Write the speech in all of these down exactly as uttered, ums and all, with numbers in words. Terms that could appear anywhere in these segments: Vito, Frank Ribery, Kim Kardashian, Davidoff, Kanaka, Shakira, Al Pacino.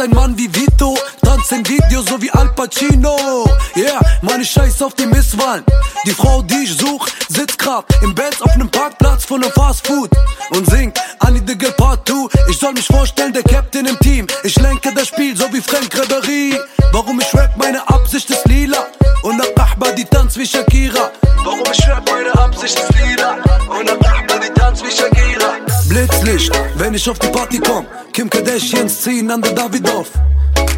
Ein Mann wie Vito, tanzt im Video so wie Al Pacino. Yeah, meine Scheiß auf die Misswahl. Die Frau, die ich such, sitzt grad im Benz auf nem Parkplatz von nem Fastfood und singt I need a girl part two. Ich soll mich vorstellen, der Captain im Team. Ich lenke das Spiel so wie Frank Ribery. Warum ich rap, meine Absicht ist lila. Und ab Ahba, die tanzt wie Shakira. Warum ich rap, meine Absicht ist lila. Und ab Ahba, die tanzt wie Shakira. Blitzlicht, wenn ich auf die Party komm. Kim Kardashians ziehen an der Davidoff.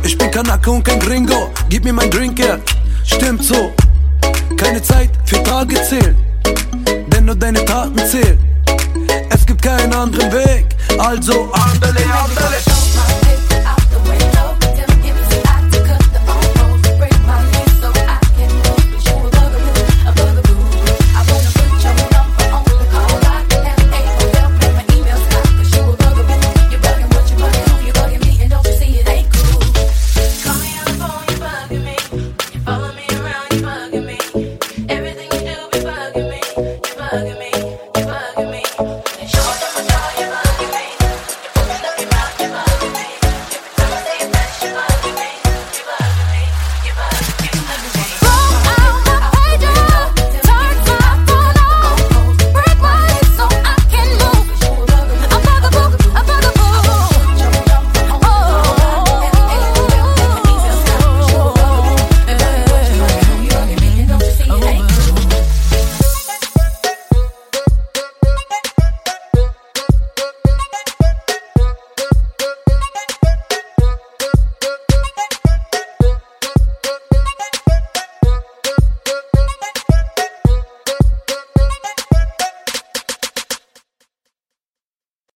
Ich bin Kanaka und kein Gringo. Gib mir mein Drink her, stimmt so. Keine Zeit für Tage zählen, denn nur deine Taten zählen. Es gibt keinen anderen Weg, also andale, andale.